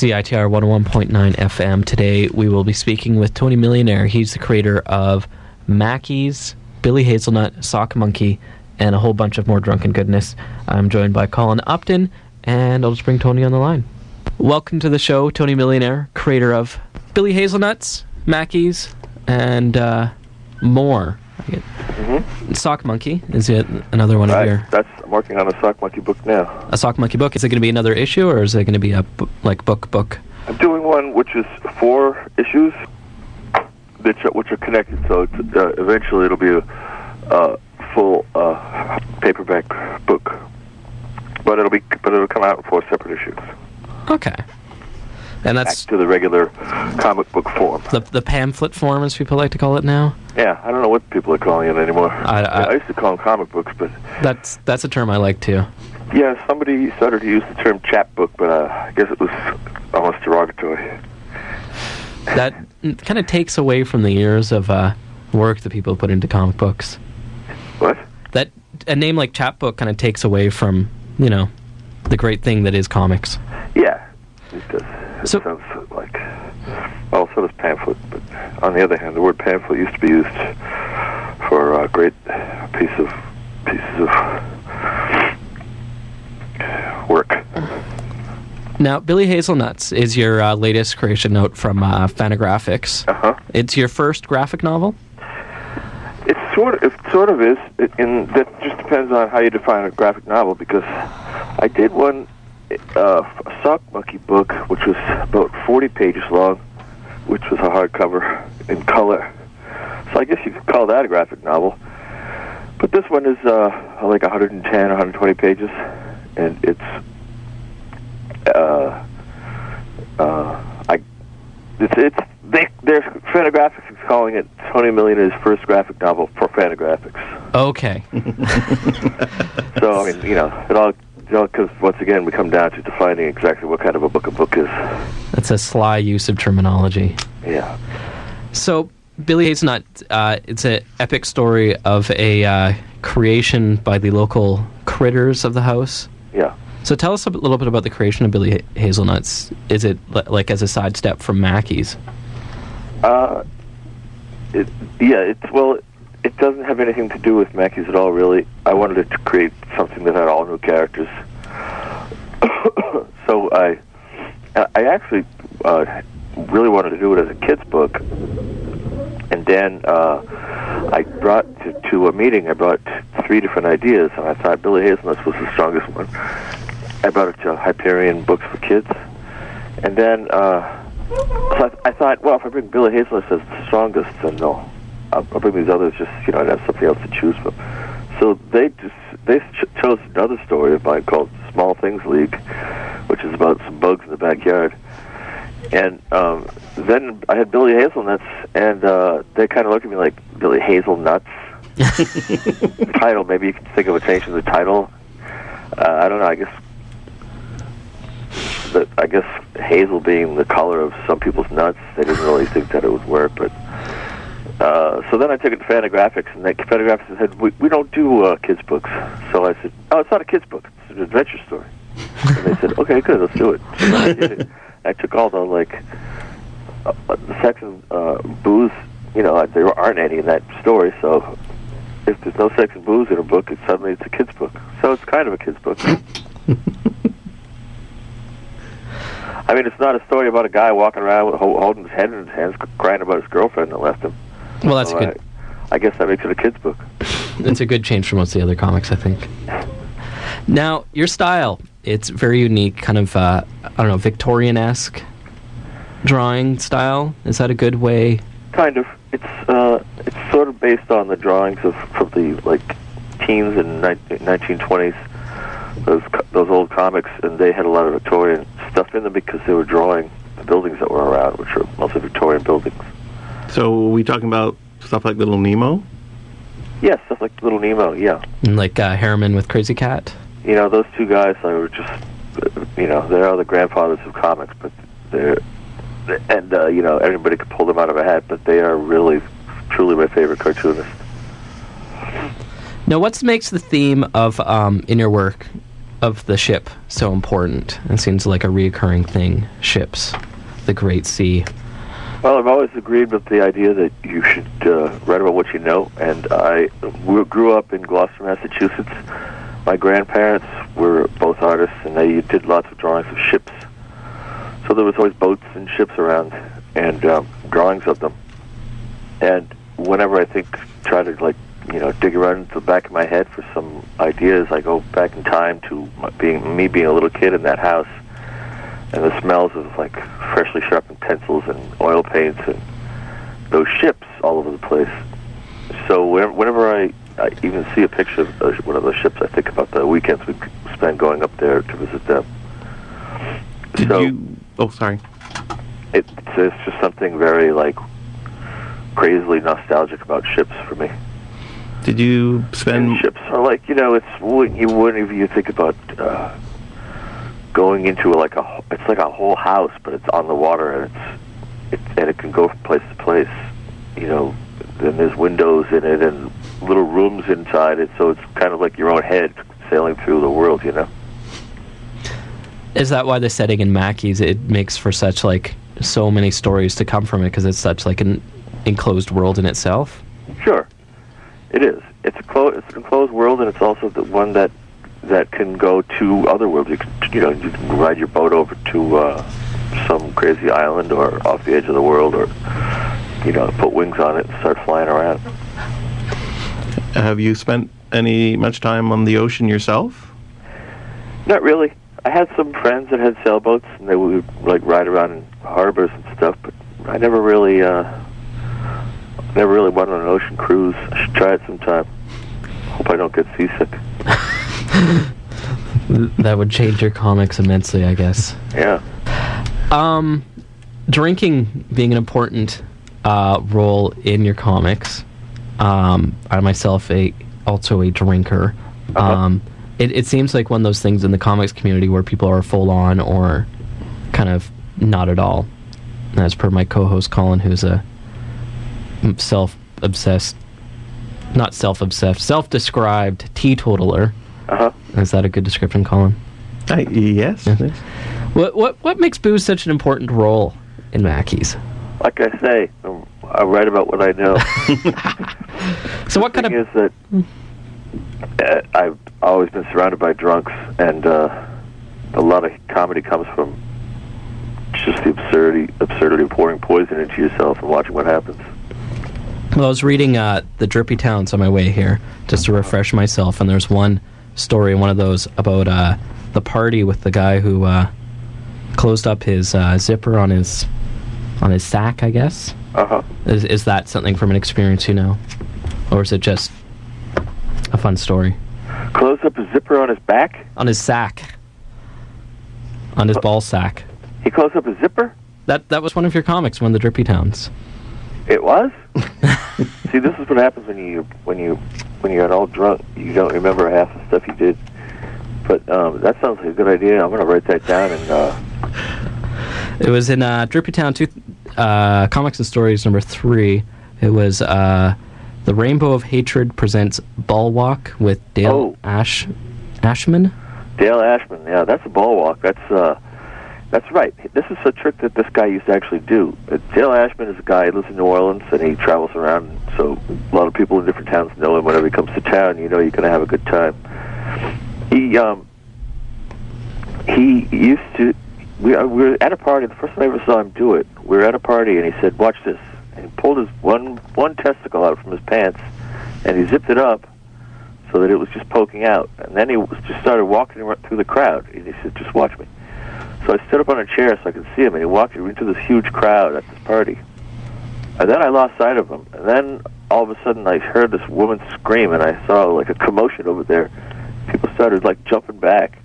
CITR 101.9 FM. Today we will be speaking with Tony Millionaire. He's the creator of Maakies, Billy Hazelnut, Sock Monkey, and a whole bunch of more drunken goodness. I'm joined by Colin Upton, and I'll just bring Tony on the line. Welcome to the show, Tony Millionaire, creator of Billy Hazelnuts, Maakies, and more. Mm-hmm. Sock Monkey is yet another one of your... I'm working on a Sock Monkey book now. A Sock Monkey book. Is it going to be another issue, or is it going to be a book? I'm doing one which is 4 issues, which are connected, so it's, eventually it'll be a full paperback book. But it'll come out in 4 separate issues. Okay. And that's back to the regular comic book form. The pamphlet form, as people like to call it now? Yeah, I don't know what people are calling it anymore. I used to call them comic books, but... That's a term I like, too. Yeah, somebody started to use the term chapbook, but I guess it was almost derogatory. That kind of takes away from the years of work that people put into comic books. What? That a name like chapbook kind of takes away from, you know, the great thing that is comics. Yeah, it does. It sounds like, well, so does pamphlet, but on the other hand, the word pamphlet used to be used for great pieces of work. Now, Billy Hazelnuts is your latest creation out from Fantagraphics. Uh-huh. It's your first graphic novel? It sort of is, and that just depends on how you define a graphic novel, because I did one... a Sock Monkey book, which was about 40 pages long, which was a hardcover in color. So I guess you could call that a graphic novel. But this one is like 110, 120 pages, and there's Fantagraphics is calling it Tony Millionaire's first graphic novel for Fantagraphics. Okay. So I mean, you know, it all. Because, once again, we come down to defining exactly what kind of a book is. That's a sly use of terminology. Yeah. So, Billy Hazelnut, it's an epic story of a creation by the local critters of the house. Yeah. So tell us a little bit about the creation of Billy Hazelnuts. Is it, like, as a sidestep from Maakies? It doesn't have anything to do with Maakies at all, really. I wanted to create something that had all new characters. So I actually really wanted to do it as a kid's book. And then I brought to a meeting, I brought 3 different ideas, and I thought Billy Hazelnut was the strongest one. I brought it to Hyperion Books for Kids. And then I thought, well, if I bring Billy Hazelnut as the strongest, then no. I'll bring these others, just, you know, I'd have something else to choose from. So they chose another story of mine called Small Things League, which is about some bugs in the backyard. And then I had Billy Hazelnuts, and they kind of looked at me like, Billy Hazelnuts? The title, maybe you can think of a change to the title. I don't know, I guess hazel being the color of some people's nuts, they didn't really think that it would work, but... so then I took it to Fantagraphics, and Fantagraphics said, we don't do kids' books. So I said, oh, it's not a kids' book. It's an adventure story. And they said, okay, good, let's do it. So I did it. I took all the, like, the sex and booze, you know, there aren't any in that story, so if there's no sex and booze in a book, suddenly it's a kids' book. So it's kind of a kids' book. I mean, it's not a story about a guy walking around holding his head in his hands, crying about his girlfriend that left him. Well, that's good. I guess that makes it a kid's book. It's a good change from most of the other comics, I think. Now, your style, it's very unique, kind of, I don't know, Victorian-esque drawing style. Is that a good way? Kind of. It's sort of based on the drawings from the, like, teens in 1920s, those old comics, and they had a lot of Victorian stuff in them because they were drawing the buildings that were around, which were mostly Victorian buildings. So are we talking about stuff like Little Nemo? Yes, yeah, stuff like Little Nemo, yeah. And like Herriman with Krazy Kat? You know, those 2 guys, I were just, you know, they are the grandfathers of comics, but they're, and, you know, everybody could pull them out of a hat, but they are really, truly my favorite cartoonists. Now, what makes the theme of, in your work, of the ship so important? It seems like a recurring thing, ships, the great sea. Well, I've always agreed with the idea that you should write about what you know, and we grew up in Gloucester, Massachusetts. My grandparents were both artists, and they did lots of drawings of ships. So there was always boats and ships around, and drawings of them. And whenever I try to, dig around into the back of my head for some ideas, I go back in time to me being a little kid in that house, and the smells of, freshly sharpened pencils and oil paints and those ships all over the place. So whenever I even see a picture of one of those ships, I think about the weekends we spend going up there to visit them. It's just something very, crazily nostalgic about ships for me. Did you spend... And ships are it's whenever you think about going into it's like a whole house, but it's on the water, and it can go from place to place. Then there's windows in it and little rooms inside it, so it's kind of like your own head sailing through the world, Is that why the setting in Maakies, it makes for such, so many stories to come from it, because it's such, an enclosed world in itself? Sure. It is. It's an enclosed world, and it's also the one that can go to other worlds. You can ride your boat over to some crazy island or off the edge of the world, or, put wings on it and start flying around. Have you spent much time on the ocean yourself? Not really. I had some friends that had sailboats, and they would, ride around in harbors and stuff, but I never really went on an ocean cruise. I should try it sometime. Hope I don't get seasick. That would change your comics immensely, I guess. Yeah. Drinking being an important role in your comics. I myself also a drinker. Uh-huh. It seems like one of those things in the comics community where people are full on or kind of not at all. As per my co-host Colin, who's a self-described teetotaler. Uh-huh. Is that a good description, Colin? Yes. Yeah. What makes booze such an important role in Maakies? Like I say, I write about what I know. So what kind of... The thing is that I've always been surrounded by drunks, and a lot of comedy comes from just the absurdity of pouring poison into yourself and watching what happens. Well, I was reading the Drippy Towns on my way here, just to refresh myself, and there's one story, one of those, about the party with the guy who closed up his zipper on his sack, I guess? Uh-huh. Is that something from an experience you know? Or is it just a fun story? Closed up his zipper on his back? On his sack. On his ball sack. He closed up his zipper? That was one of your comics, one of the Drippy Towns. It was? See, this is what happens when you're an old drunk. You don't remember half the stuff you did. But that sounds like a good idea. I'm going to write that down. And it was in Drippy Town 2, Comics and Stories number 3. It was The Rainbow of Hatred presents Ball Walk with Dale Ashman. Dale Ashman, yeah, that's a ball walk. That's right. This is a trick that this guy used to actually do. Dale Ashman is a guy who lives in New Orleans, and he travels around, so a lot of people in different towns know him. Whenever he comes to town, you're going to have a good time. He used to... We were at a party. The first time I ever saw him do it, we were at a party, and he said, "Watch this." And he pulled his one testicle out from his pants, and he zipped it up so that it was just poking out. And then he just started walking through the crowd, and he said, "Just watch me." So I stood up on a chair so I could see him, and he walked into this huge crowd at this party. And then I lost sight of him. And then all of a sudden I heard this woman scream, and I saw a commotion over there. People started jumping back.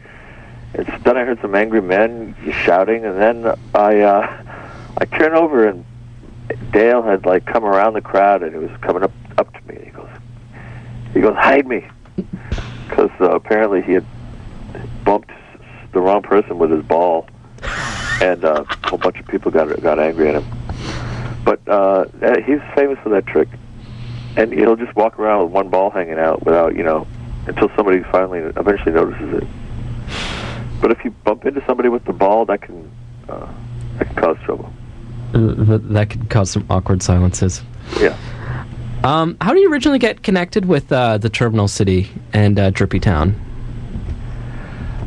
And then I heard some angry men shouting, and then I turned over, and Dale had come around the crowd, and he was coming up to me. And he goes, "Hide me," because apparently he had bumped the wrong person with his ball, and a whole bunch of people got angry at him. But he's famous for that trick, and he'll just walk around with one ball hanging out without, until somebody eventually notices it. but if you bump into somebody with the ball, that can cause trouble. That could cause some awkward silences. Yeah. How do you originally get connected with the Terminal City and Drippy Town?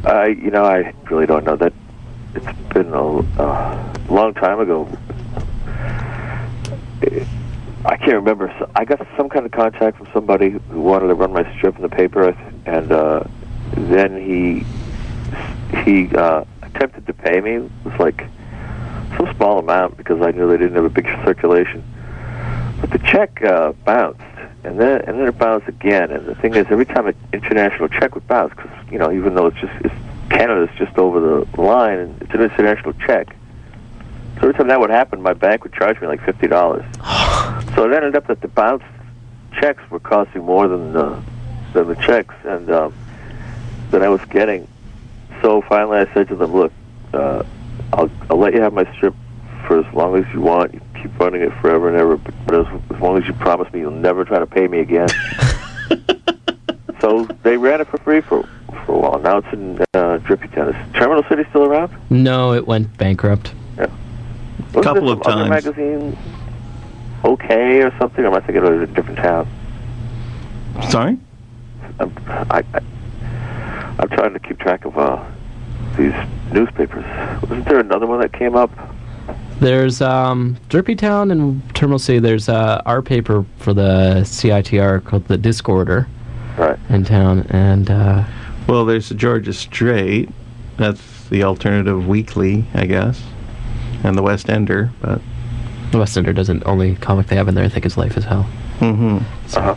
I really don't know. That it's been a long time ago. I can't remember. So I got some kind of contact from somebody who wanted to run my strip in the paper, and then he attempted to pay me. It was like some small amount because I knew they didn't have a big circulation. But the check bounced, and then it bounced again. And the thing is, every time an international check would bounce, because even though it's Canada's just over the line, and it's an international check. So every time that would happen, my bank would charge me like $50. So it ended up that the bounced checks were costing more than the checks and that I was getting. So finally, I said to them, "Look, I'll let you have my strip for as long as you want. You keep running it forever and ever, but as long as you promise me you'll never try to pay me again." So they ran it for free for a while. Now it's in Drippy Town. Is Terminal City still around? No, it went bankrupt. Yeah. A couple of times. Magazine, okay, or something? Or am I thinking of a different town? Sorry? I'm trying to keep track of these newspapers. Wasn't there another one that came up? There's Drippy Town and Terminal City. There's our paper for the CITR called the Disorder, right, in town. And well, there's the Georgia Strait. That's the alternative weekly, I guess. And the West Ender, but the West Ender doesn't. Only comic they have in there, I think, is Life is Hell. Mm-hmm. So. Uh-huh.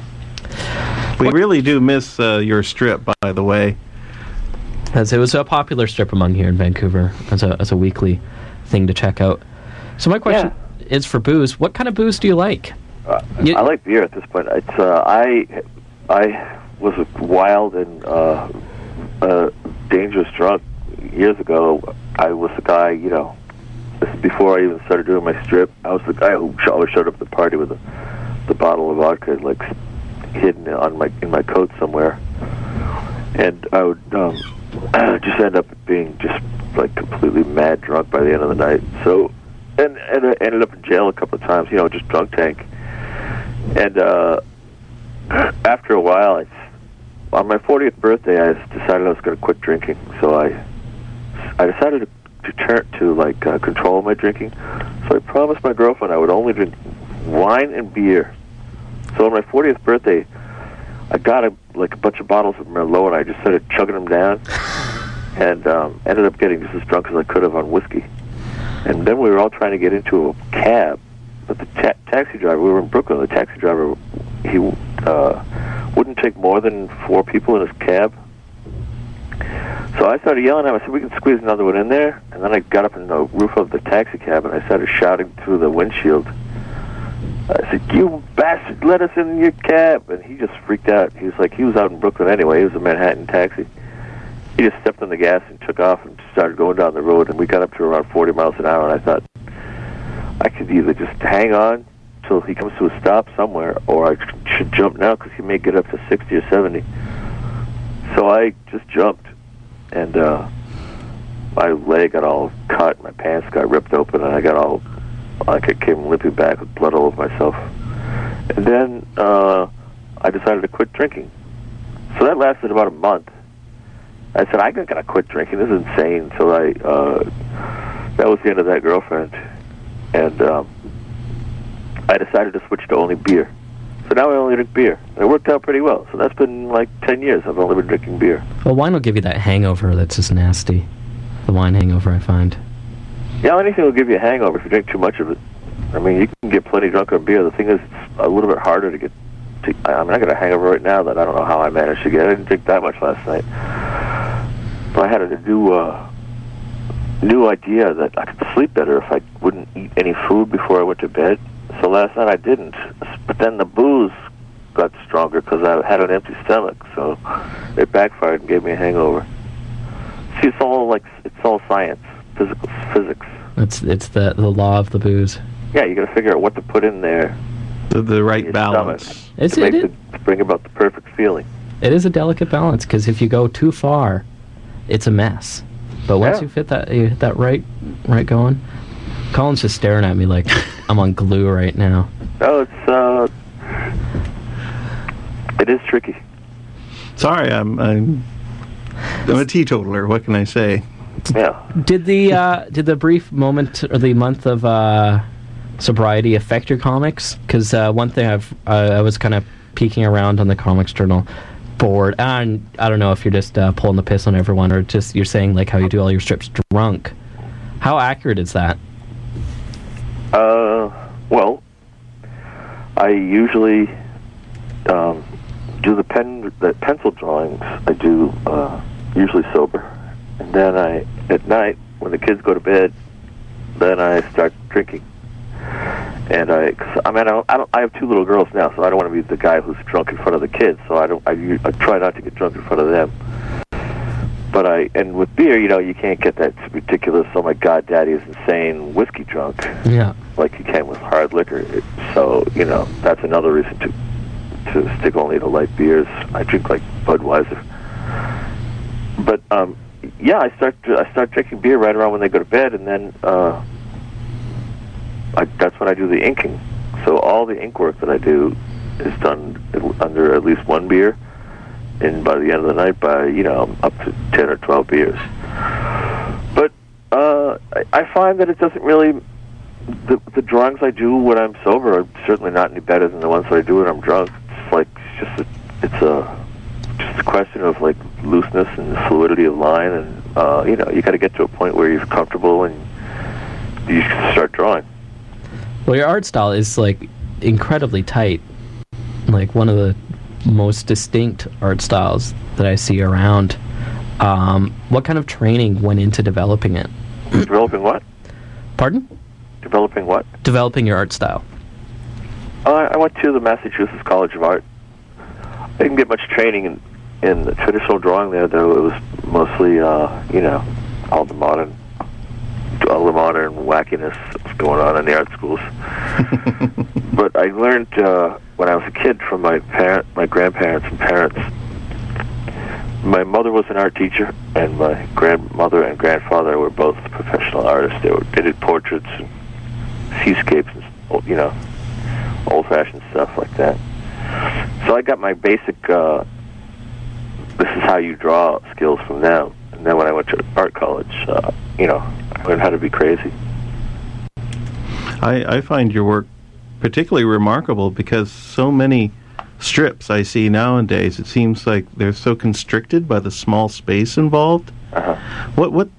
We really do miss your strip, by the way. As it was a popular strip among here in Vancouver as a weekly thing to check out. So my question is for booze. What kind of booze do you like? I like beer at this point. It's I was a wild and dangerous drunk years ago. I was the guy, This is before I even started doing my strip. I was the guy who always showed up at the party with the bottle of vodka, like hidden in my coat somewhere, and I would just end up being just like completely mad drunk by the end of the night. So, and I ended up in jail a couple of times, just drunk tank. And after a while, on my 40th birthday, I decided I was going to quit drinking. So I decided to control my drinking. So I promised my girlfriend I would only drink wine and beer. So on my 40th birthday, I got a bunch of bottles of Merlot, and I just started chugging them down, and ended up getting just as drunk as I could have on whiskey. And then we were all trying to get into a cab, but the taxi driver, we were in Brooklyn, the taxi driver, he wouldn't take more than four people in his cab. So I started yelling at him. I said, "We can squeeze another one in there." And then I got up in the roof of the taxi cab, and I started shouting through the windshield. I said, "You bastard, let us in your cab." And he just freaked out. He was out in Brooklyn anyway. He was a Manhattan taxi. He just stepped on the gas and took off and started going down the road. And we got up to around 40 miles an hour, and I thought, I could either just hang on till he comes to a stop somewhere, or I should jump now because he may get up to 60 or 70. So I just jumped. And my leg got all cut, my pants got ripped open, and I got all like I came limping back with blood all over myself. And then I decided to quit drinking. So that lasted about a month. I said, "I'm gonna quit drinking. This is insane." So I that was the end of that girlfriend, and I decided to switch to only beer. So now I only drink beer. It worked out pretty well. So that's been like 10 years. I've only been drinking beer. Well, wine will give you that hangover that's just nasty. The wine hangover, I find. Yeah, anything will give you a hangover if you drink too much of it. I mean, you can get plenty drunk on beer. The thing is, it's a little bit harder to get... I got a hangover right now that I don't know how I managed to get. I didn't drink that much last night. But I had a new idea that I could sleep better if I wouldn't eat any food before I went to bed. So last night I didn't, but then the booze got stronger because I had an empty stomach, so it backfired and gave me a hangover. See, it's all science, physics. It's the law of the booze. Yeah, you got to figure out what to put in there, the right balance to bring about the perfect feeling. It is a delicate balance because if you go too far, it's a mess. But once you hit that right going, Colin's just staring at me like I'm on glue right now. Oh, it is tricky. Sorry, I'm a teetotaler. What can I say? Yeah. Did the brief moment or the month of sobriety affect your comics? Because one thing I was kind of peeking around on the Comics Journal board, and I don't know if you're just pulling the piss on everyone or just you're saying like how you do all your strips drunk. How accurate is that? Well, I usually do the pencil drawings. I do usually sober, and then I at night when the kids go to bed, then I start drinking. And I have two little girls now, so I don't want to be the guy who's drunk in front of the kids. So I try not to get drunk in front of them. But and with beer, you know, you can't get that ridiculous, oh my God, daddy is insane whiskey drunk. Yeah. Like you can with hard liquor. So, you know, that's another reason to stick only to light beers. I drink like Budweiser. But I start drinking beer right around when they go to bed, and then that's when I do the inking. So all the ink work that I do is done under at least one beer, and by the end of the night, I'm up to 10 or 12 beers. But I find that it doesn't really... The drawings I do when I'm sober are certainly not any better than the ones that I do when I'm drunk. It's like, it's just a question of like looseness and the fluidity of line, and you got to get to a point where you're comfortable and you start drawing. Well, your art style is like incredibly tight, like one of the most distinct art styles that I see around. What kind of training went into developing it? Developing what? Pardon? Developing what? Developing your art style. I went to the Massachusetts College of Art. I didn't get much training in the traditional drawing there, though. It was mostly, all the modern wackiness that's going on in the art schools. But I learned when I was a kid from my grandparents and parents. My mother was an art teacher, and my grandmother and grandfather were both professional artists. They did portraits and seascapes and, you know, old-fashioned stuff like that. So I got my basic this is how you draw skills from them. And then when I went to art college, I learned how to be crazy. I find your work particularly remarkable because so many strips I see nowadays, it seems like they're so constricted by the small space involved. Uh-huh. What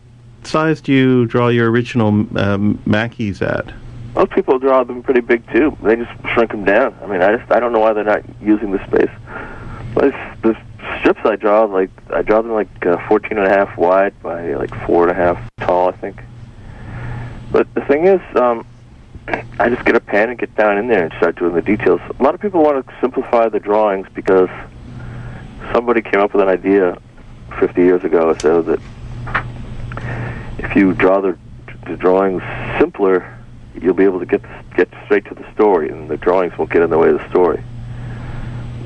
size do you draw your original Maakies at? Most people draw them pretty big too. They just shrink them down. I mean, I don't know why they're not using the space. The strips I draw them like 14.5 wide by like 4.5 tall, I think. But the thing is, I just get a pen and get down in there and start doing the details. A lot of people want to simplify the drawings because somebody came up with an idea 50 years ago or so that if you draw the drawings simpler, you'll be able to get straight to the story, and the drawings won't get in the way of the story.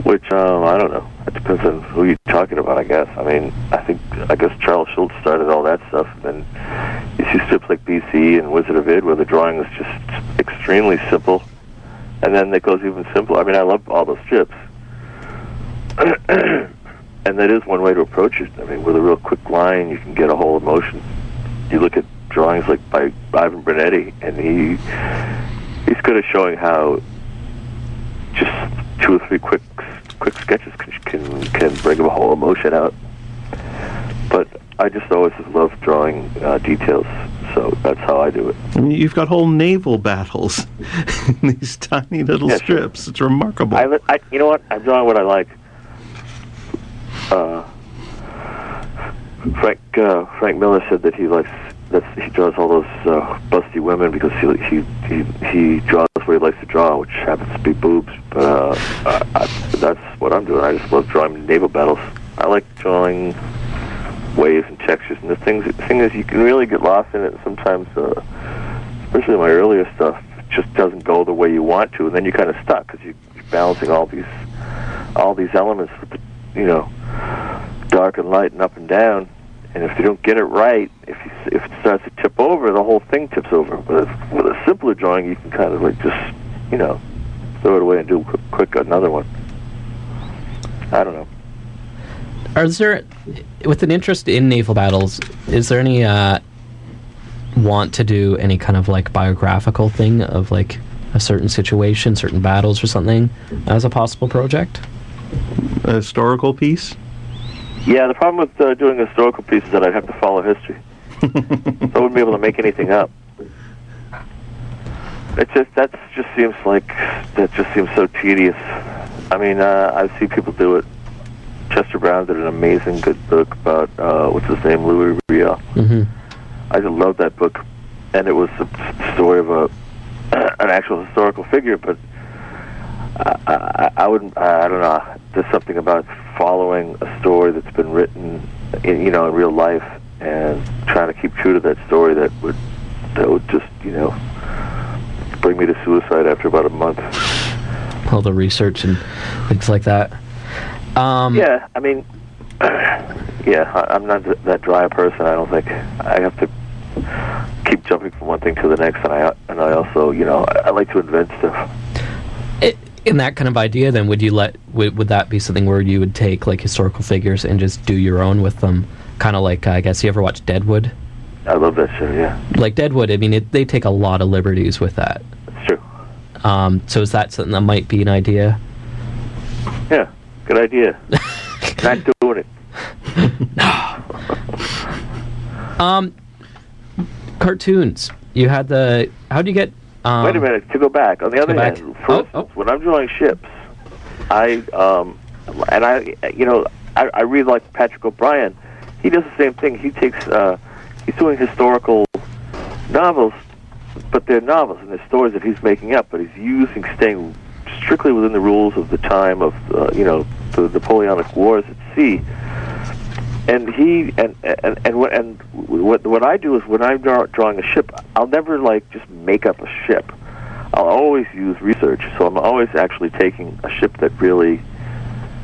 Which, I don't know. It depends on who you're talking about, I guess. I mean, I guess Charles Schultz started all that stuff, and then you see strips like BC and Wizard of Id where the drawing is just extremely simple, and then it goes even simpler. I mean, I love all those strips. And that is one way to approach it. I mean, with a real quick line, you can get a whole emotion. You look at drawings like by Ivan Brunetti, and he's good at showing how just two or three quick sketches can bring a whole emotion out. But I just always love drawing details, so that's how I do it. I mean, you've got whole naval battles in these tiny little strips. Sure. It's remarkable. You know what? I'm drawing what I like. Frank Miller said that he likes that he draws all those busty women because he draws where he likes to draw, which happens to be boobs. But that's what I'm doing. I just love drawing naval battles. I like drawing waves and textures. And the thing is, you can really get lost in it. Sometimes, especially my earlier stuff, it just doesn't go the way you want to, and then you're kind of stuck because you're balancing all these elements, with the, dark and light and up and down. And if they don't get it right, if it starts to tip over, the whole thing tips over. With a simpler drawing, you can kind of like just, you know, throw it away and do quick another one. I don't know. Is there, with an interest in naval battles, is there any want to do any kind of like biographical thing of like a certain situation, certain battles or something as a possible project? A historical piece? Yeah, the problem with doing a historical piece is that I'd have to follow history. So I wouldn't be able to make anything up. That just seems so tedious. I mean, I've seen people do it. Chester Brown did an amazing good book about Louis Riel. Mm-hmm. I just love that book, and it was the story of an actual historical figure. But I wouldn't. I don't know. There's something about following a story that's been written, in real life, and trying to keep true to that story that would just, bring me to suicide after about a month. All the research and things like that. Yeah, I mean, yeah, I'm not that dry a person. I don't think I have to keep jumping from one thing to the next, and I also, I like to invent stuff. In that kind of idea, then, would that be something where you would take like historical figures and just do your own with them? Kind of like, I guess, you ever watch Deadwood? I love that show, yeah. Like Deadwood, I mean, they take a lot of liberties with that. It's true. So is that something that might be an idea? Yeah, good idea. Not doing it. No. Cartoons. You had the... How do you get... Wait a minute, to go back. On the other hand, when I'm drawing ships, I read like Patrick O'Brien. He does the same thing. He takes... He's doing historical novels, but they're novels and they're stories that he's making up. But he's staying strictly within the rules of the time of the Napoleonic Wars at sea. And what I do is when I'm drawing a ship, I'll never like just make up a ship. I'll always use research. So I'm always actually taking a ship that really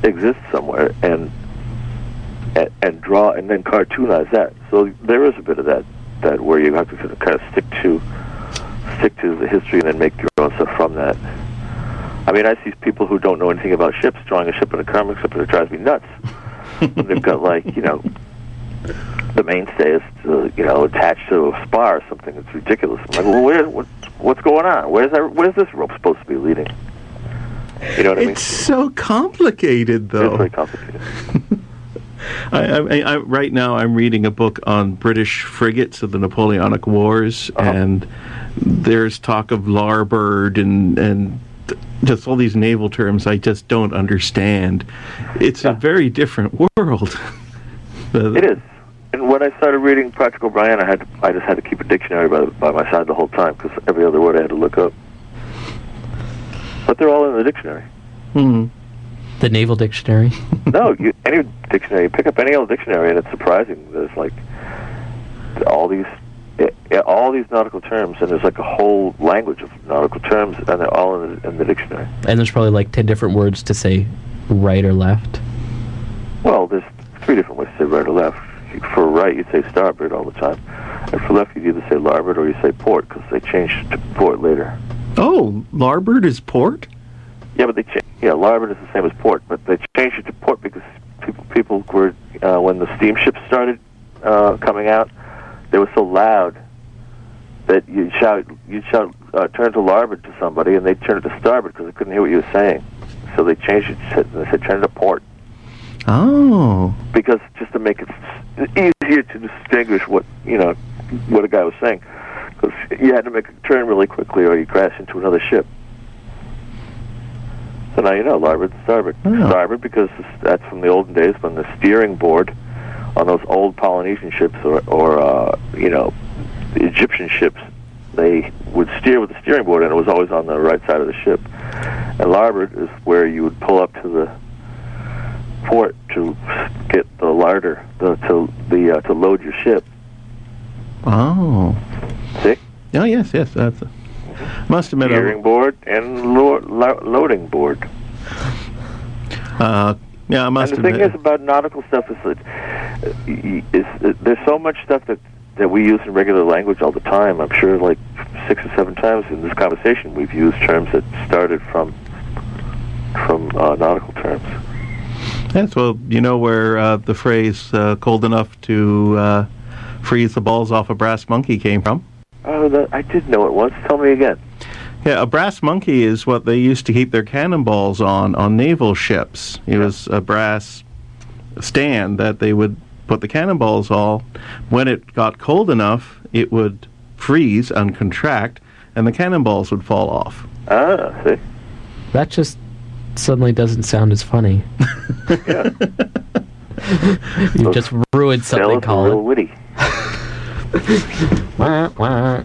exists somewhere and draw and then cartoonize that. So there is a bit of that where you have to kind of stick to the history and then make your own stuff from that. I mean, I see people who don't know anything about ships drawing a ship in a comic strip, and it drives me nuts. They've got like the mainstay is attached to a spar or something. It's ridiculous. I'm like, well, what's going on? Where's this rope supposed to be leading? You know what I mean? It's so complicated, though. It's really complicated. I right now I'm reading a book on British frigates of the Napoleonic Wars, and there's talk of larboard and just all these naval terms I just don't understand. It's a very different world. It is. And when I started reading Patrick O'Brien, I just had to keep a dictionary by my side the whole time, because every other word I had to look up. But they're all in the dictionary. Mm-hmm. The Naval Dictionary? No, any dictionary. Pick up any old dictionary, and it's surprising. There's like all these nautical terms, and there's like a whole language of nautical terms, and they're all in the dictionary. And there's probably like 10 different words to say right or left? Well, there's 3 different ways to say right or left. For right, you say starboard all the time. And for left, you either say larboard or you say port, because they changed to port later. Oh, larboard is port? Yeah, but larboard is the same as port, but they changed it to port because people were when the steamships started coming out, they were so loud that you'd shout turn to larboard to somebody, and they'd turn it to starboard because they couldn't hear what you were saying. So they changed it and they said turn it to port. Oh, because just to make it easier to distinguish what a guy was saying, because you had to make a turn really quickly or you crash into another ship. So now larboard and starboard. Oh. Starboard, because that's from the olden days when the steering board on those old Polynesian ships or the Egyptian ships, they would steer with the steering board, and it was always on the right side of the ship. And larboard is where you would pull up to the port to get the larder, to load your ship. Oh. See? Oh, yes, that's it. Must have been steering board and loading board. Yeah, I must have. And the thing is about nautical stuff is that there's so much stuff that we use in regular language all the time. I'm sure like 6 or 7 times in this conversation we've used terms that started from nautical terms. Yes, well, you know where the phrase cold enough to freeze the balls off a brass monkey came from? Oh, I did know it once. Tell me again. Yeah, a brass monkey is what they used to keep their cannonballs on naval ships. It was a brass stand that they would put the cannonballs on. When it got cold enough, it would freeze and contract, and the cannonballs would fall off. Ah, see? That just suddenly doesn't sound as funny. Yeah. You just ruined something, Colin. Real witty. Wah, wah.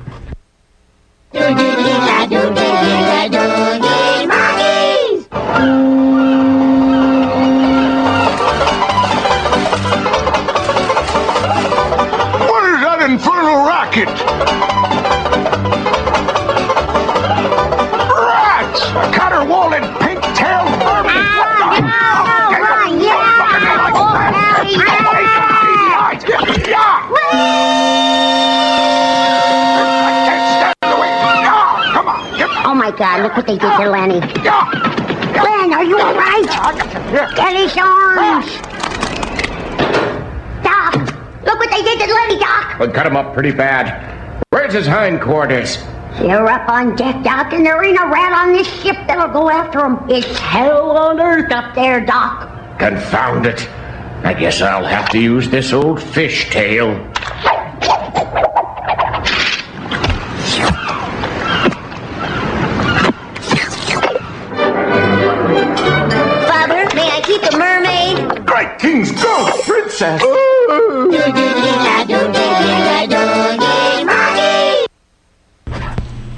Infernal rocket! Rats! A cutter-walled, pink-tailed vermin! I can't stand the way! Come on! Oh my God, look what they did to Lenny. Len, are you alright? Get his arms! Doc! Look what they did to Lenny, Doc! Well, cut him up pretty bad. Where's his hindquarters? They're up on deck, Doc, and there ain't a rat on this ship that'll go after him. It's hell on earth up there, Doc. Confound it. I guess I'll have to use this old fish tail. Father, may I keep a mermaid? Great kings, go, princess!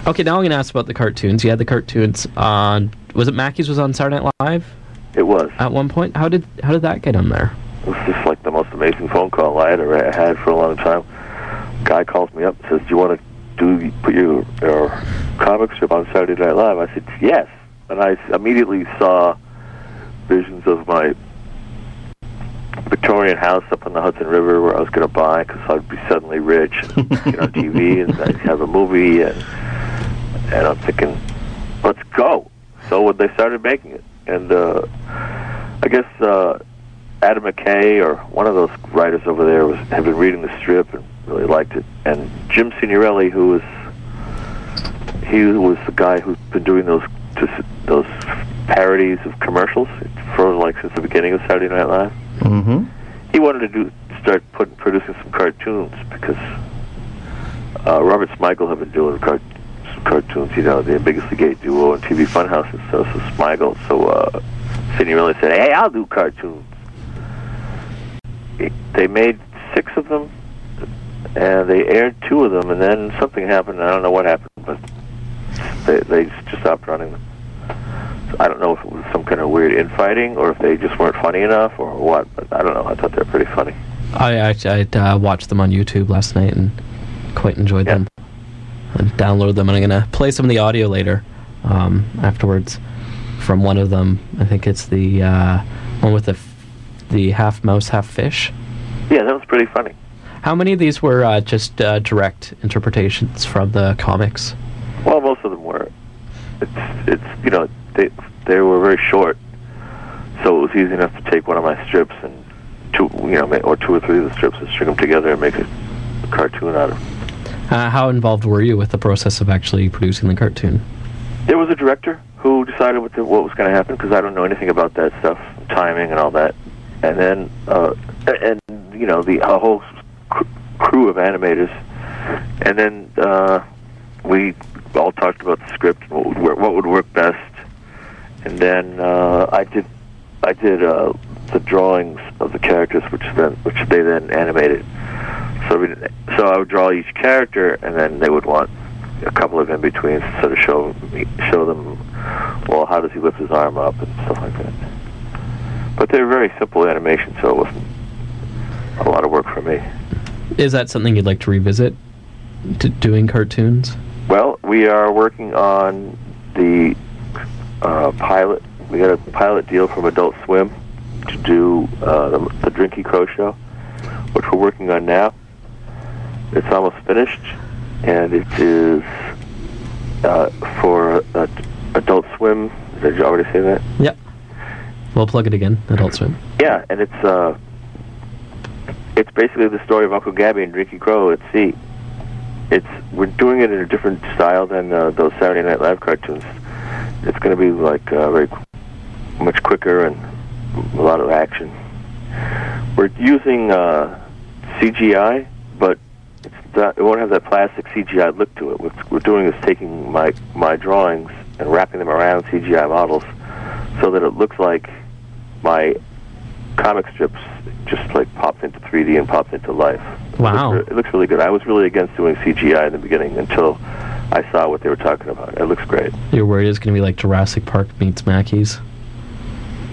Okay, now I'm going to ask about the cartoons. You had the cartoons on... Was it Maakies was on Saturday Night Live? It was. At one point? How did that get on there? It was just like the most amazing phone call I had ever had for a long time. Guy calls me up and says, do you want to put your comic strip on Saturday Night Live? I said, yes. And I immediately saw visions of my Victorian house up on the Hudson River where I was going to buy because I'd be suddenly rich and get on TV and I'd have a movie and I'm thinking, let's go. So when they started making it, and I guess Adam McKay or one of those writers over there had been reading the strip and really liked it, and Jim Signorelli, who was the guy who's been doing those parodies of commercials for like since the beginning of Saturday Night Live. Mm-hmm. He wanted to start producing some cartoons because Robert Smigel had been doing some cartoons, you know, the Ambiguously Gay Duo and TV Funhouse and stuff. So Smigel, Signorelli said, "Hey, I'll do cartoons." They made 6 of them, and they aired 2 of them, and then something happened. I don't know what happened, but they just stopped running them. I don't know if it was some kind of weird infighting or if they just weren't funny enough or what, but I don't know. I thought they were pretty funny. I watched them on YouTube last night and quite enjoyed them. I downloaded them, and I'm going to play some of the audio later afterwards from one of them. I think it's the one with the half mouse, half fish. Yeah, that was pretty funny. How many of these were just direct interpretations from the comics? Well, most of them were. It's you know, they were very short, so it was easy enough to take one of my strips and two or three of the strips and string them together and make a cartoon out of them. How involved were you with the process of actually producing the cartoon? There was a director who decided what was going to happen because I don't know anything about that stuff, timing and all that. And then and you know, the whole crew of animators, and then we all talked about the script and what would work best, and then I did the drawings of the characters, which they then animated. So I would draw each character, and then they would want a couple of in betweens to sort of show them, well, how does he lift his arm up and stuff like that. But they were very simple animations, so it wasn't a lot of work for me. Is that something you'd like to revisit? Doing cartoons? Well, we are working on the pilot. We got a pilot deal from Adult Swim to do the Drinky Crow show. which we're working on now. It's almost finished, and it is for Adult Swim. Did you already say that? Yep. We'll plug it again, Adult Swim. Yeah, and it's basically the story of Uncle Gabby and Drinky Crow at sea. We're doing it in a different style than those Saturday Night Live cartoons. It's going to be like very much quicker and a lot of action. We're using CGI, but it's not, it won't have that plastic CGI look to it. What we're doing is taking my drawings and wrapping them around CGI models so that it looks like my comic strips just like popped into 3D and popped into life. Wow. It looks really good. I was really against doing CGI in the beginning until I saw what they were talking about. It looks great. You're worried it's going to be like Jurassic Park meets Maakies?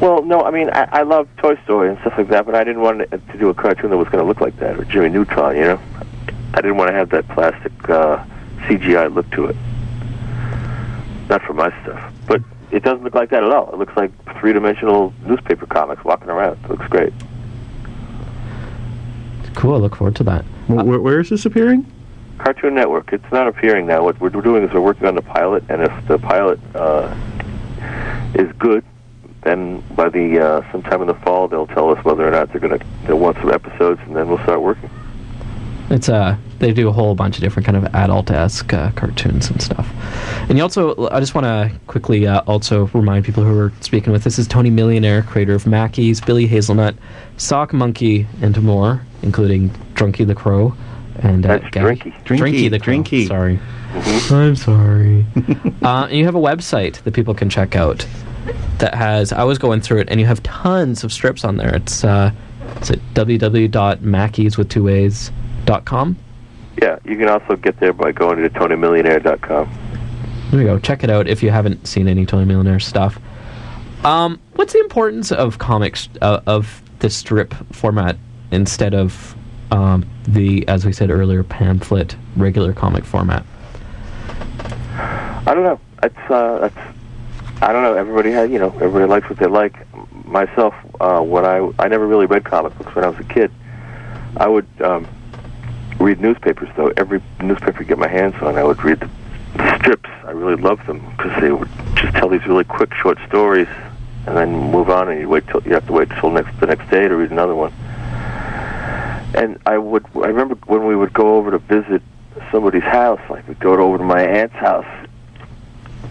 Well, no, I mean, I love Toy Story and stuff like that, but I didn't want to do a cartoon that was going to look like that, or Jimmy Neutron, you know? I didn't want to have that plastic CGI look to it. Not for my stuff. But it doesn't look like that at all. It looks like three-dimensional newspaper comics walking around. It looks great. Cool, I look forward to that. Where is this appearing? Cartoon Network. It's not appearing now. What we're doing is we're working on the pilot, and if the pilot is good, then by the sometime in the fall, they'll tell us whether or not they'll want some episodes, and then we'll start working. It's they do a whole bunch of different kind of adult-esque cartoons and stuff. And you also, I just want to quickly also remind people who we're speaking with, this is Tony Millionaire, creator of Maakies, Billy Hazelnut, Sock Monkey, and more, including Drinky the Crow. And that's Drinky the Crow. Sorry. Mm-hmm. I'm sorry. And you have a website that people can check out that has, I was going through it, and you have tons of strips on there. It's at www.mackies.com. Yeah, you can also get there by going to tonymillionaire.com. There you go. Check it out if you haven't seen any Tony Millionaire stuff. What's the importance of comics, of the strip format instead of the, as we said earlier, pamphlet, regular comic format? I don't know. I don't know. Everybody likes what they like. Myself, I never really read comic books when I was a kid. I would read newspapers, though. Every newspaper I get my hands on, I would read the strips. I really loved them because they would just tell these really quick, short stories, and then move on. And you have to wait till the next day to read another one. And I remember when we would go over to visit somebody's house, like we'd go over to my aunt's house,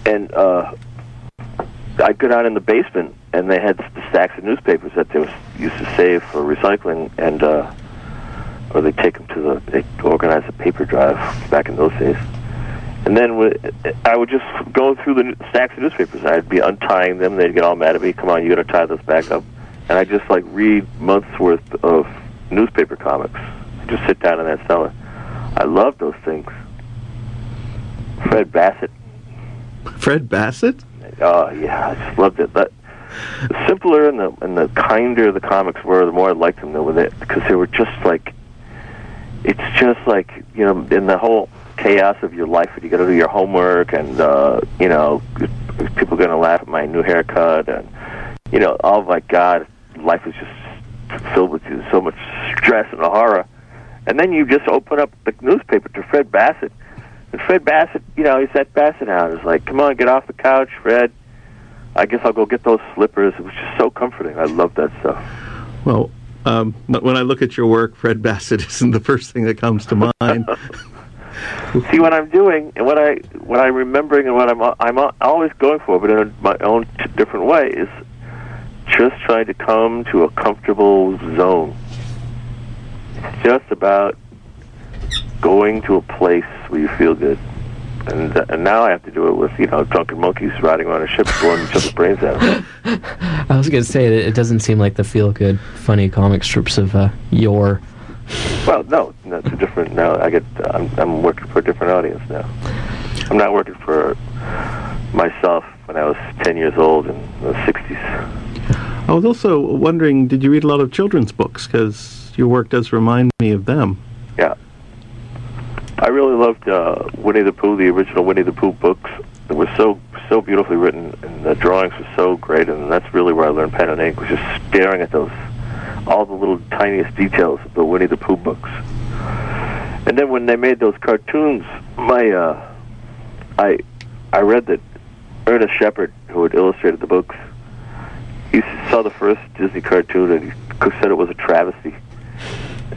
and I'd go down in the basement, and they had the stacks of newspapers that they used to save for recycling, and or they take them they organize a paper drive back in those days. And then I would just go through the stacks of newspapers. I'd be untying them. They'd get all mad at me. Come on, you got to tie this back up. And I'd just like read months worth of newspaper comics. I'd just sit down in that cellar. I love those things. Fred Bassett. Oh, yeah, I just loved it. But the simpler and the kinder the comics were, the more I liked them, because they were just like, it's just like, you know, in the whole chaos of your life, you got to do your homework, and, you know, people are going to laugh at my new haircut, and, you know, oh my God, life is just filled with so much stress and horror. And then you just open up the newspaper to Fred Bassett. And Fred Bassett, you know, he's that Bassett hound. He's like, come on, get off the couch, Fred. I guess I'll go get those slippers. It was just so comforting. I love that stuff. Well, when I look at your work, Fred Bassett isn't the first thing that comes to mind. See, what I'm doing and what I'm remembering and what I'm always going for, but in my own different way, is just trying to come to a comfortable zone. It's just about going to a place where you feel good. And now I have to do it with, you know, drunken monkeys riding around a ship blowing each other's brains out. I was going to say, it doesn't seem like the feel-good, funny comic strips of yore. Well, no, that's a different, now I'm working for a different audience now. I'm not working for myself when I was 10 years old in the 60s. I was also wondering, did you read a lot of children's books? Because your work does remind me of them. Yeah. I really loved Winnie the Pooh, the original Winnie the Pooh books. It was so beautifully written, and the drawings were so great, and that's really where I learned pen and ink, was just staring at those all the little tiniest details of the Winnie the Pooh books. And then when they made those cartoons, my I read that Ernest Shepard, who had illustrated the books, he saw the first Disney cartoon and he said it was a travesty.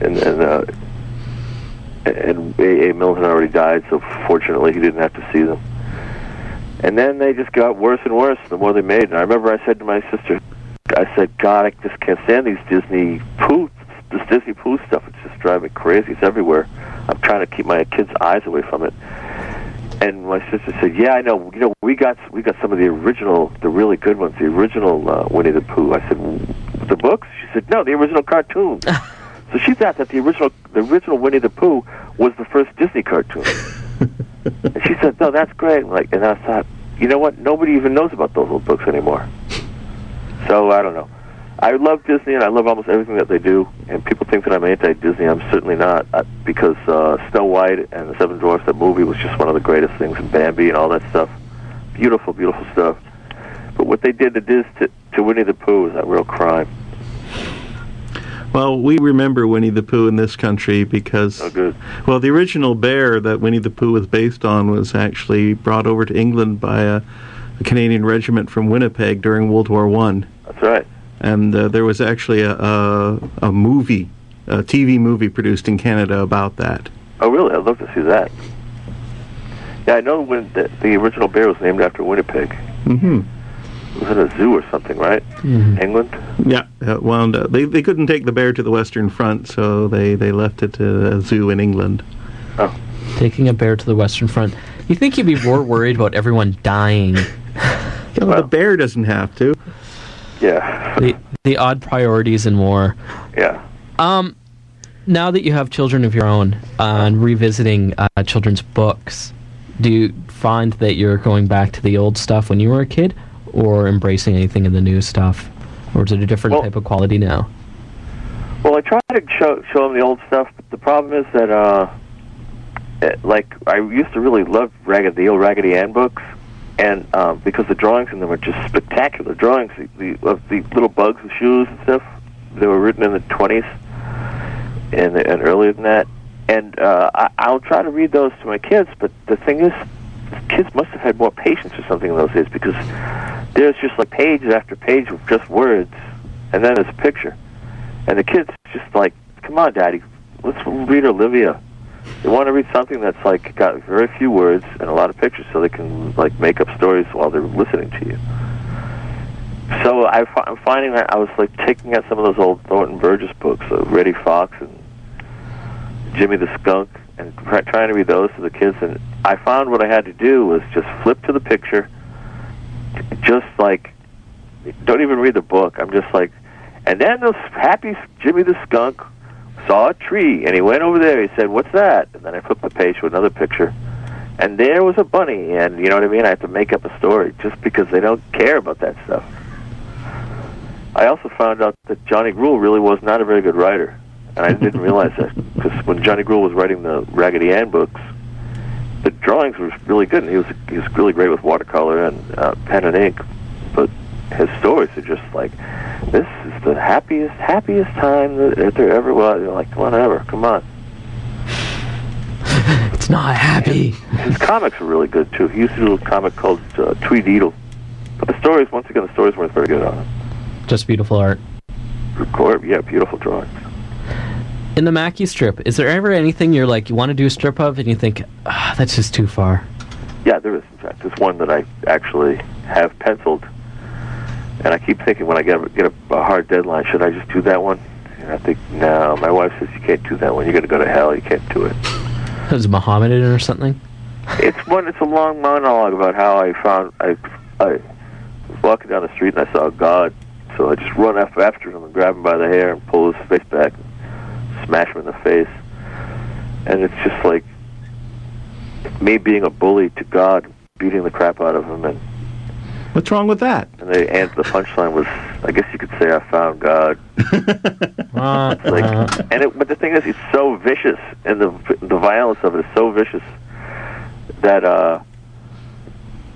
And A.A. Milne had already died, so fortunately he didn't have to see them. And then they just got worse and worse the more they made. And I remember I said to my sister, I said, God, I just can't stand these Disney Pooh stuff. It's just driving me crazy. It's everywhere. I'm trying to keep my kids' eyes away from it. And my sister said, yeah, I know. You know, we got some of the original, the really good ones, the original Winnie the Pooh. I said, the books? She said, no, the original cartoon. So she thought that the original Winnie the Pooh was the first Disney cartoon. And she said, no, that's great. And I thought, you know what? Nobody even knows about those little books anymore. So I don't know. I love Disney, and I love almost everything that they do. And people think that I'm anti-Disney. I'm certainly not, because Snow White and the Seven Dwarfs, that movie, was just one of the greatest things, and Bambi and all that stuff. Beautiful, beautiful stuff. But what they did to Winnie the Pooh is a real crime. Well, we remember Winnie the Pooh in this country because, well, the original bear that Winnie the Pooh was based on was actually brought over to England by a Canadian regiment from Winnipeg during World War I. That's right. And there was actually a movie, a TV movie produced in Canada about that. Oh, really? I'd love to see that. Yeah, I know when the original bear was named after Winnipeg. Mm-hmm. It was at a zoo or something, right? Mm-hmm. England? Yeah, it wound up. They couldn't take the bear to the Western Front, so they left it to a zoo in England. Oh. Taking a bear to the Western Front. You think you'd be more worried about everyone dying. Yeah, well, the bear doesn't have to. Yeah. The odd priorities in war. Yeah. Now that you have children of your own, and revisiting children's books, do you find that you're going back to the old stuff when you were a kid? Or embracing anything in the new stuff? Or is it a different type of quality now? Well, I try to show them the old stuff, but the problem is that, I used to really love the old Raggedy Ann books, and because the drawings in them are just spectacular drawings of the little bugs with shoes and stuff. They were written in the 20s and earlier than that. And I'll try to read those to my kids, but the thing is, kids must have had more patience or something in those days, because there's just like page after page of just words, and then there's a picture. And the kids just like, come on, Daddy, let's read Olivia. They want to read something that's like got very few words and a lot of pictures, so they can like make up stories while they're listening to you. So I'm finding that I was like taking out some of those old Thornton Burgess books, Reddy Fox and Jimmy the Skunk, and trying to read those to the kids, and I found what I had to do was just flip to the picture, just like, don't even read the book. I'm just like, and then this happy Jimmy the Skunk saw a tree, and he went over there, he said, what's that? And then I flipped the page to another picture, and there was a bunny, and you know what I mean? I have to make up a story, just because they don't care about that stuff. I also found out that Johnny Gruel really was not a very good writer. And I didn't realize that, because when Johnny Gruel was writing the Raggedy Ann books, the drawings were really good, and he was really great with watercolor and pen and ink, but his stories are just like, this is the happiest time that there ever was. You're like, come on. It's not happy. His comics were really good, too. He used to do a comic called Tweedledee, but the stories weren't very good on them. Just beautiful art. Yeah, beautiful drawings. In the Maakies strip, is there ever anything you're like, you want to do a strip of, and you think, that's just too far? Yeah, there is, in fact. There's one that I actually have penciled, and I keep thinking when I get a hard deadline, should I just do that one? And I think, no, my wife says, you can't do that one. You're going to go to hell. You can't do it. Was it Muhammad in it or something? It's a long monologue about how I was walking down the street and I saw God, so I just run after him and grab him by the hair and pull his face back, smash him in the face. And it's just like me being a bully to God, beating the crap out of him. And what's wrong with that? And the punchline was, I guess you could say, I found God. But the thing is, it's so vicious, and the violence of it is so vicious that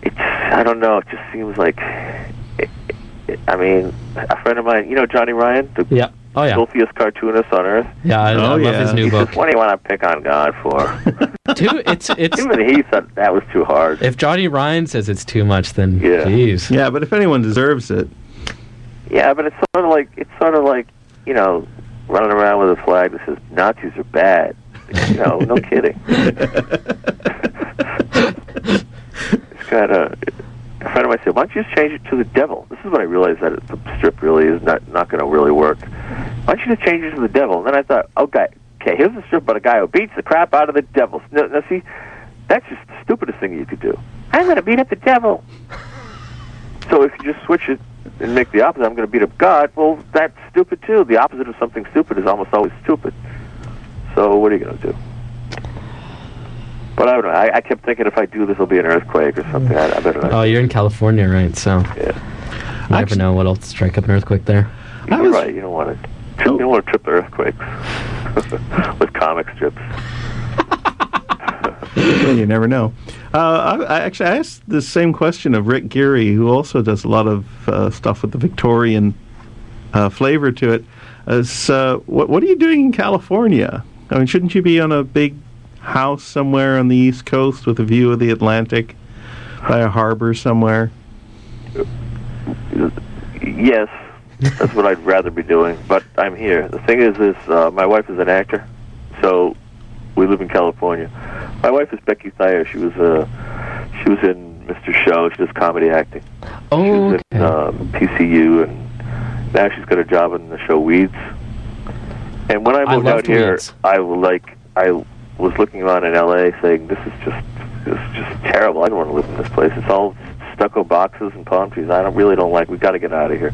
it's, I don't know, it just seems like, I mean, a friend of mine, you know Johnny Ryan? Yeah. Oh, yeah. Filthiest cartoonist on earth. Yeah, I love his new book. Just, what do you want to pick on God for? Dude, it's... Even he thought that was too hard. If Johnny Ryan says it's too much, then geez. Yeah, but if anyone deserves it. Yeah, but it's sort of like, you know, running around with a flag that says Nazis are bad. You know, no kidding. It's kind of... A friend of mine said, why don't you just change it to the devil? This is when I realized that the strip really is not going to really work. Why don't you just change it to the devil? And then I thought, okay, here's a strip about a guy who beats the crap out of the devil. Now, see, that's just the stupidest thing you could do. I'm going to beat up the devil. So if you just switch it and make the opposite, I'm going to beat up God, well, that's stupid too. The opposite of something stupid is almost always stupid. So what are you going to do? But I don't know. I kept thinking if I do this, it'll be an earthquake or something. I better not. Oh, you're in California, right? So yeah, you never know what'll strike up an earthquake there. You're right. You don't want to. You don't want to trip the earthquakes with comic strips. You never know. I asked the same question of Rick Geary, who also does a lot of stuff with the Victorian flavor to it. What are you doing in California? I mean, shouldn't you be on a big house somewhere on the East Coast with a view of the Atlantic by a harbor somewhere? Yes, that's what I'd rather be doing, but I'm here. The thing is my wife is an actor, so we live in California. My wife is Becky Thayer. She was in Mr. Show. She does comedy acting. Oh, she was in PCU, and now she's got a job in the show Weeds. And when I moved out here, Weeds. I was looking around in L.A. saying, this is just terrible. I don't want to live in this place. It's all stucco boxes and palm trees. I really don't like it. We've got to get out of here.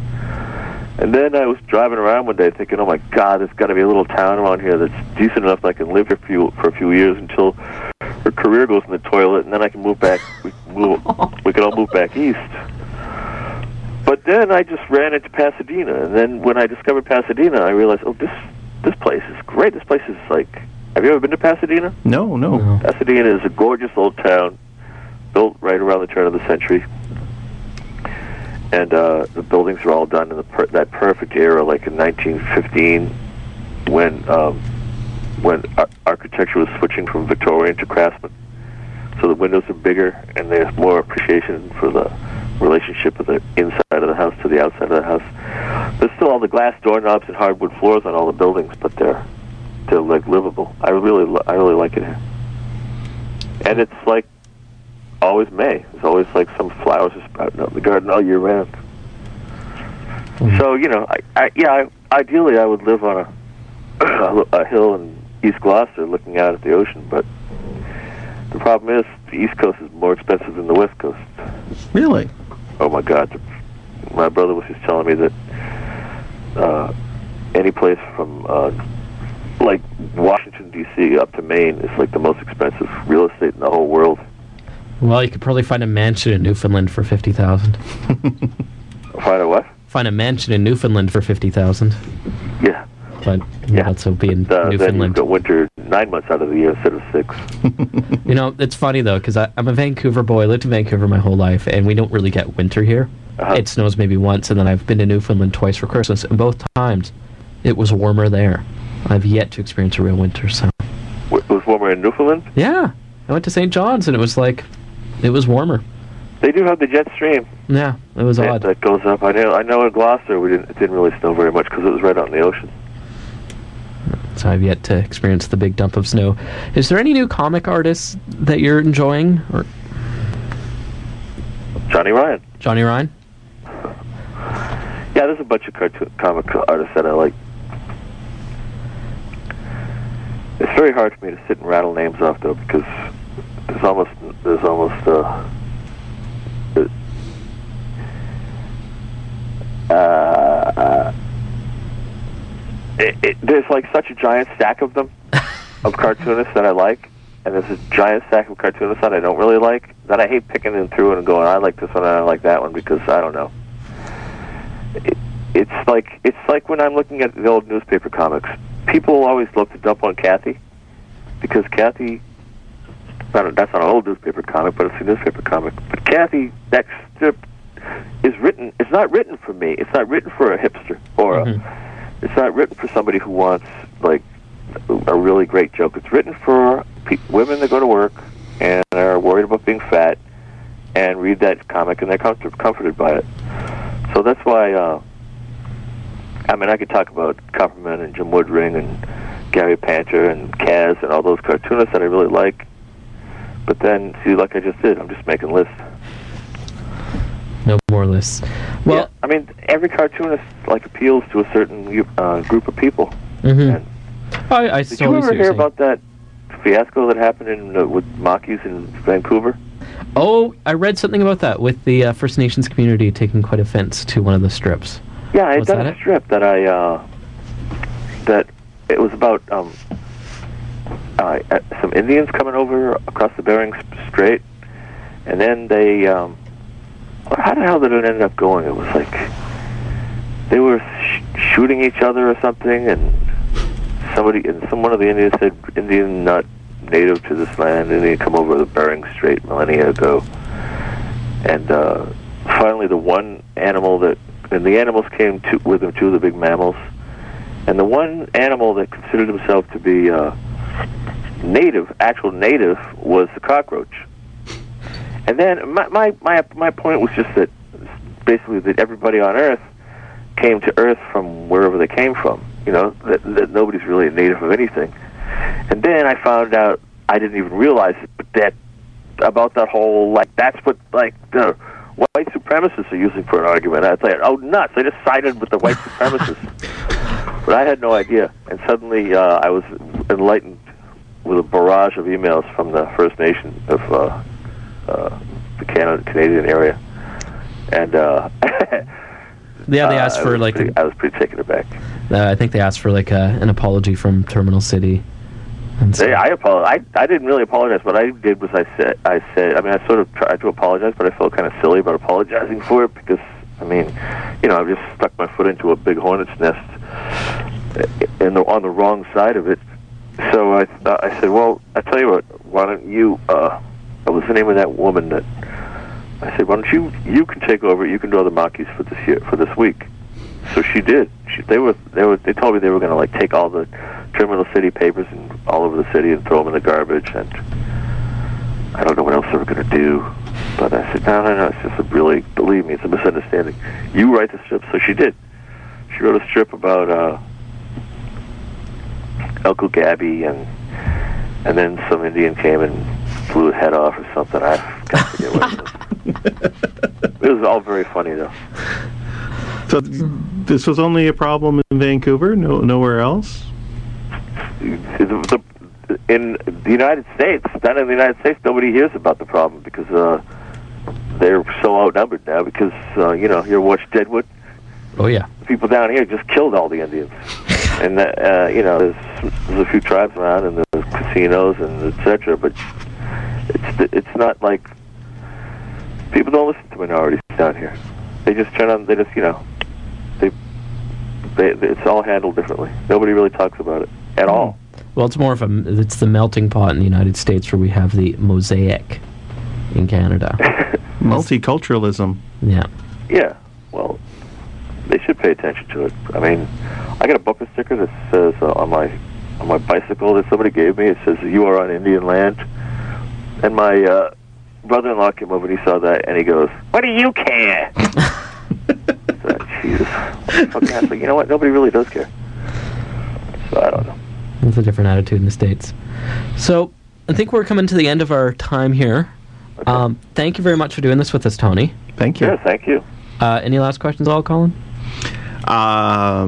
And then I was driving around one day thinking, oh, my God, there's got to be a little town around here that's decent enough that I can live here for a few years until her career goes in the toilet, and then I can move back. We can all move back east. But then I just ran into Pasadena. And then when I discovered Pasadena, I realized, oh, this place is great. This place is like... Have you ever been to Pasadena? No. Pasadena is a gorgeous old town built right around the turn of the century. And the buildings are all done in that perfect era, like in 1915, when architecture was switching from Victorian to Craftsman. So the windows are bigger, and there's more appreciation for the relationship of the inside of the house to the outside of the house. There's still all the glass doorknobs and hardwood floors on all the buildings, but they're like livable. I really like it here, and it's like always May. There's always like some flowers are sprouting out in the garden all year round. So you know, ideally I would live on a hill in East Gloucester, looking out at the ocean. But the problem is, the East Coast is more expensive than the West Coast. Really? Oh my God! My brother was just telling me that any place from like Washington, D.C. up to Maine is like the most expensive real estate in the whole world. Well, you could probably find a mansion in Newfoundland for $50,000. Find a what? Find a mansion in Newfoundland for $50,000. Yeah. But also be in Newfoundland. Then you winter 9 months out of the year instead of 6. You know, it's funny, though, because I'm a Vancouver boy. I lived in Vancouver my whole life, and we don't really get winter here. Uh-huh. It snows maybe once, and then I've been to Newfoundland twice for Christmas, and both times it was warmer there. I've yet to experience a real winter, so... It was warmer in Newfoundland? Yeah. I went to St. John's, and it was warmer. They do have the jet stream. Yeah, it was odd. That goes up. I know in Gloucester it didn't really snow very much because it was right out in the ocean. So I've yet to experience the big dump of snow. Is there any new comic artists that you're enjoying? Or Johnny Ryan? Yeah, there's a bunch of comic artists that I like. It's very hard for me to sit and rattle names off, though, because there's like such a giant stack of them, of cartoonists that I like, and there's a giant stack of cartoonists that I don't really like, that I hate picking them through and going, I like this one and I like that one, because I don't know. It's like when I'm looking at the old newspaper comics. People always love to dump on Kathy, because Kathy, that's not an old newspaper comic, but it's a newspaper comic. But Kathy, that strip is written, it's not written for me. It's not written for a hipster or a It's not written for somebody who wants, like, a really great joke. It's written for women that go to work and are worried about being fat and read that comic, and they're comforted by it. So that's why, I mean, I could talk about Kupperman and Jim Woodring and Gary Panter and Kaz and all those cartoonists that I really like. But then, see, like I just did, I'm just making lists. No more lists. Well, yeah, I mean, every cartoonist, like, appeals to a certain group of people. Mm-hmm. I did you ever hear about that fiasco that happened with Maakies in Vancouver? Oh, I read something about that, with the First Nations community taking quite offense to one of the strips. Yeah, I had done a strip that it was about some Indians coming over across the Bering Strait, and then they, how the hell did it end up going? It was like they were shooting each other or something, and one of the Indians said, "Indian not native to this land, Indian come over the Bering Strait millennia ago." And finally, the one animal that, and the animals came with them too, the big mammals, and the one animal that considered himself to be actual native, was the cockroach. And then my point was just that basically that everybody on Earth came to Earth from wherever they came from. You know, that nobody's really a native of anything. And then I found out, I didn't even realize it, but that's what, like, the white supremacists are using for an argument. I thought, oh, nuts, I just sided with the white supremacists. But I had no idea. And suddenly I was enlightened with a barrage of emails from the First Nation of the Canadian area. And, yeah, they asked for, like... I was pretty taken aback. I think they asked for, like, an apology from Terminal City. I apologize. I didn't really apologize. What I did was I sort of tried to apologize, but I felt kind of silly about apologizing for it because, I mean, you know, I've just stuck my foot into a big hornet's nest on the wrong side of it. So I said, well, I tell you what, why don't you... what was the name of that woman that... I said, why don't you can take over, you can draw the Maakies for this week. So she did. They told me they were going to, like, take all the Terminal City papers and all over the city and throw them in the garbage, and I don't know what else they were going to do. But I said, no, it's just believe me, it's a misunderstanding. You write the strip. So she did. She wrote a strip about Uncle Gabby, and then some Indian came and blew his head off or something. I forget what it was. It was all very funny, though. So this was only a problem in Vancouver, nowhere else? In the United States, nobody hears about the problem because they're so outnumbered now because, you know, you ever watch Deadwood? Oh, yeah. People down here just killed all the Indians. And, you know, there's a few tribes around, and there's casinos and et cetera, but it's not like... People don't listen to minorities down here. They just turn on. They just, you know, they it's all handled differently. Nobody really talks about it at all. Well, it's more of it's the melting pot in the United States, where we have the mosaic in Canada. Multiculturalism. Yeah. Yeah. Well, they should pay attention to it. I mean, I got a bumper sticker that says on my bicycle that somebody gave me. It says, "You are on Indian land," and my brother-in-law came over and he saw that, and he goes, "What do you care?" Jesus, you know what? Nobody really does care. So I don't know. It's a different attitude in the States. So I think we're coming to the end of our time here. Okay. Thank you very much for doing this with us, Tony. Thank you. Yeah, thank you. Any last questions at all, Colin? I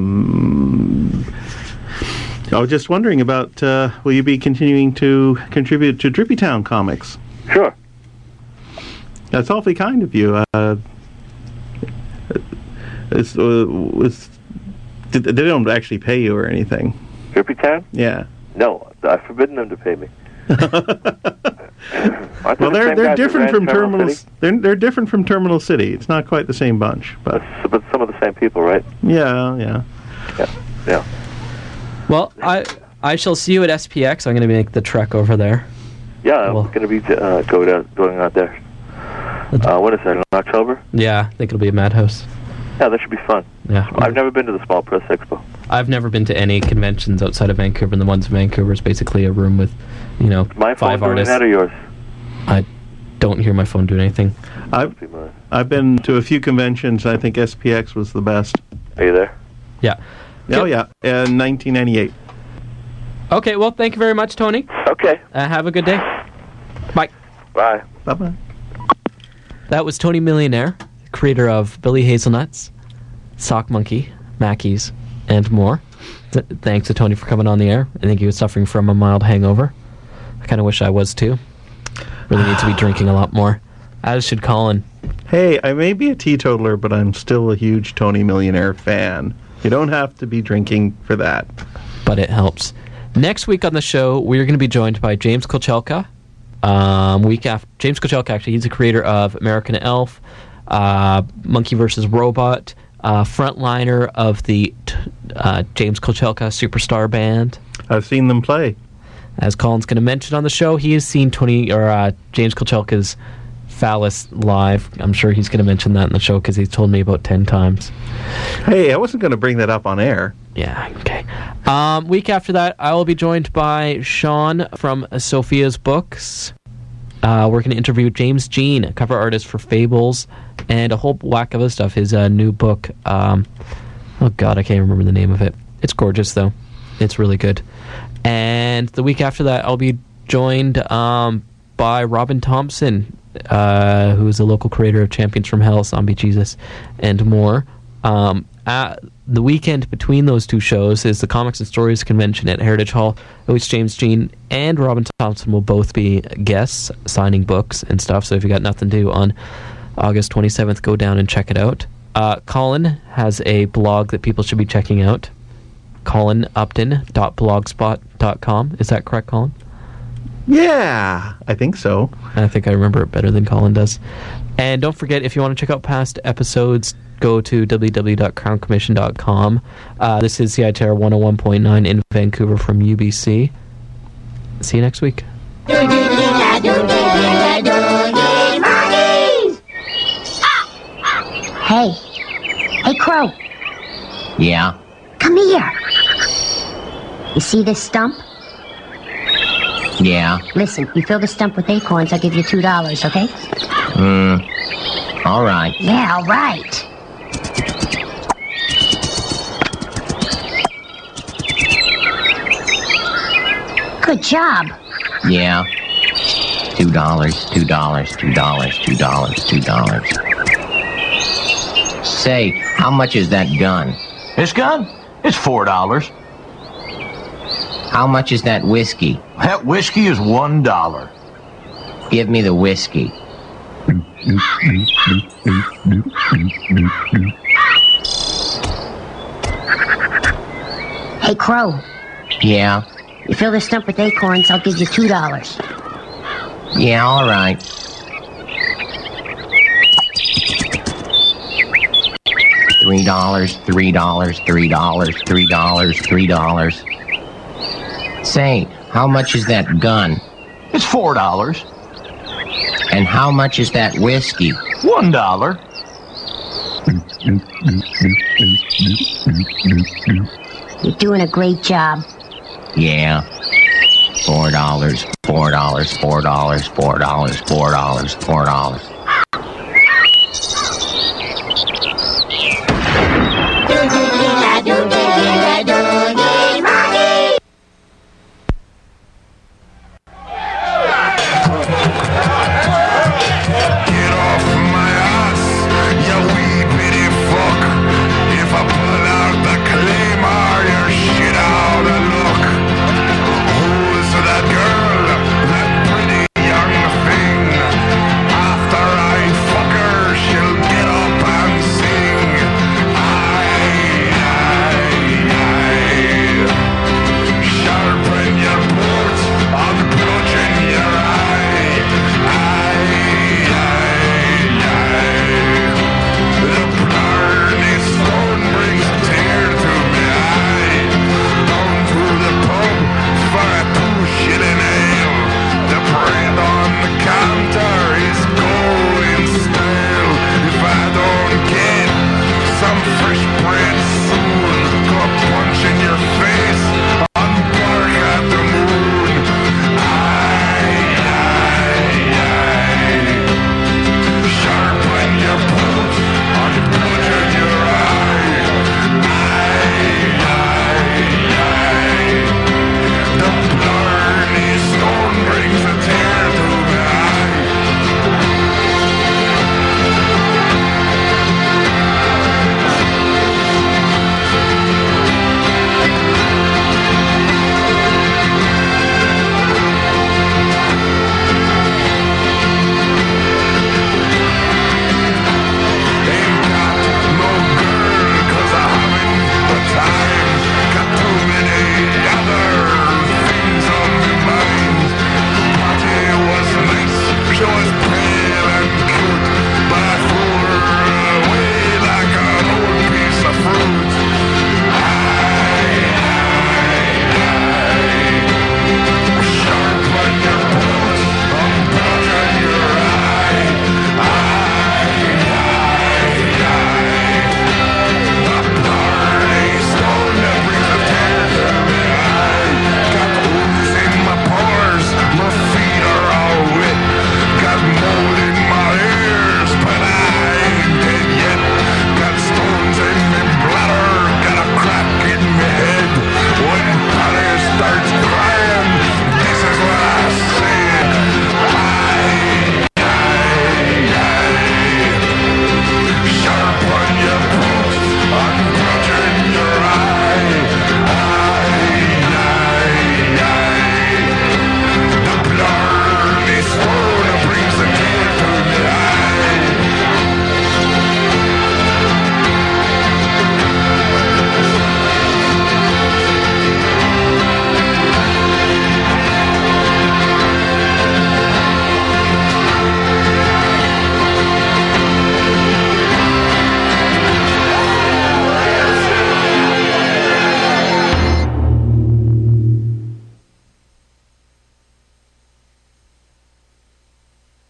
was just wondering about, will you be continuing to contribute to Drippy Town Comics? Sure. That's awfully kind of you. They don't actually pay you or anything. Drippy Town? Yeah. No, I've forbidden them to pay me. Well, they're different from Terminal City? They're different from Terminal City. It's not quite the same bunch, but some of the same people, right? Yeah. Well, I shall see you at SPX. I'm going to make the trek over there. Yeah, I'm going to be going out there. What is that, in October? Yeah, I think it'll be a madhouse. Yeah, that should be fun. Yeah. I've never been to the Small Press Expo. I've never been to any conventions outside of Vancouver, and the ones in Vancouver is basically a room with, you know, my five artists. My phone doing that or yours? I don't hear my phone doing anything. I've been to a few conventions. I think SPX was the best. Are you there? Yeah. Oh, yeah. In 1998. Okay, well, thank you very much, Tony. Okay. Have a good day. Bye. Bye. Bye-bye. That was Tony Millionaire, creator of Billy Hazelnuts, Sock Monkey, Maakies, and more. Thanks to Tony for coming on the air. I think he was suffering from a mild hangover. I kind of wish I was, too. Really need to be drinking a lot more. As should Colin. Hey, I may be a teetotaler, but I'm still a huge Tony Millionaire fan. You don't have to be drinking for that. But it helps. Next week on the show, we're going to be joined by James Kochelka. James Kochelka, actually, he's the creator of American Elf, Monkey vs. Robot, frontliner of the James Kochelka Superstar Band. I've seen them play. As Colin's going to mention on the show, he has seen James Kochelka's Phallus live. I'm sure he's going to mention that in the show because he's told me about 10 times. Hey, I wasn't going to bring that up on air. Yeah, okay. Week after that, I will be joined by Sean from Sophia's Books. We're going to interview James Jean, a cover artist for Fables, and a whole whack of other stuff. His new book, oh God, I can't remember the name of it. It's gorgeous, though. It's really good. And the week after that, I'll be joined by Robin Thompson, who is a local creator of Champions from Hell, Zombie Jesus, and more. The weekend between those two shows is the Comics and Stories Convention at Heritage Hall, at which James Jean and Robin Thompson will both be guests signing books and stuff. So if you got nothing to do on August 27th, go down and check it out. Colin has a blog that people should be checking out, colinupton.blogspot.com. Is that correct, Colin? Yeah, I think so. I think I remember it better than Colin does. And don't forget, if you want to check out past episodes, go to www.crowncommission.com. This is CITR 101.9 in Vancouver from UBC. See you next week. Hey. Hey, Crow. Yeah? Come here. You see this stump? Yeah. Listen, you fill the stump with acorns, I'll give you $2, okay? All right. Yeah, all right. Good job. Yeah. $2. Say, how much is that gun? This gun? It's $4. How much is that whiskey? That whiskey is $1. Give me the whiskey. Hey, Crow. Yeah? You fill the stump with acorns, I'll give you $2. Yeah, all right. $3. Say, how much is that gun? It's $4. And how much is that whiskey? $1. You're doing a great job. Yeah. $4.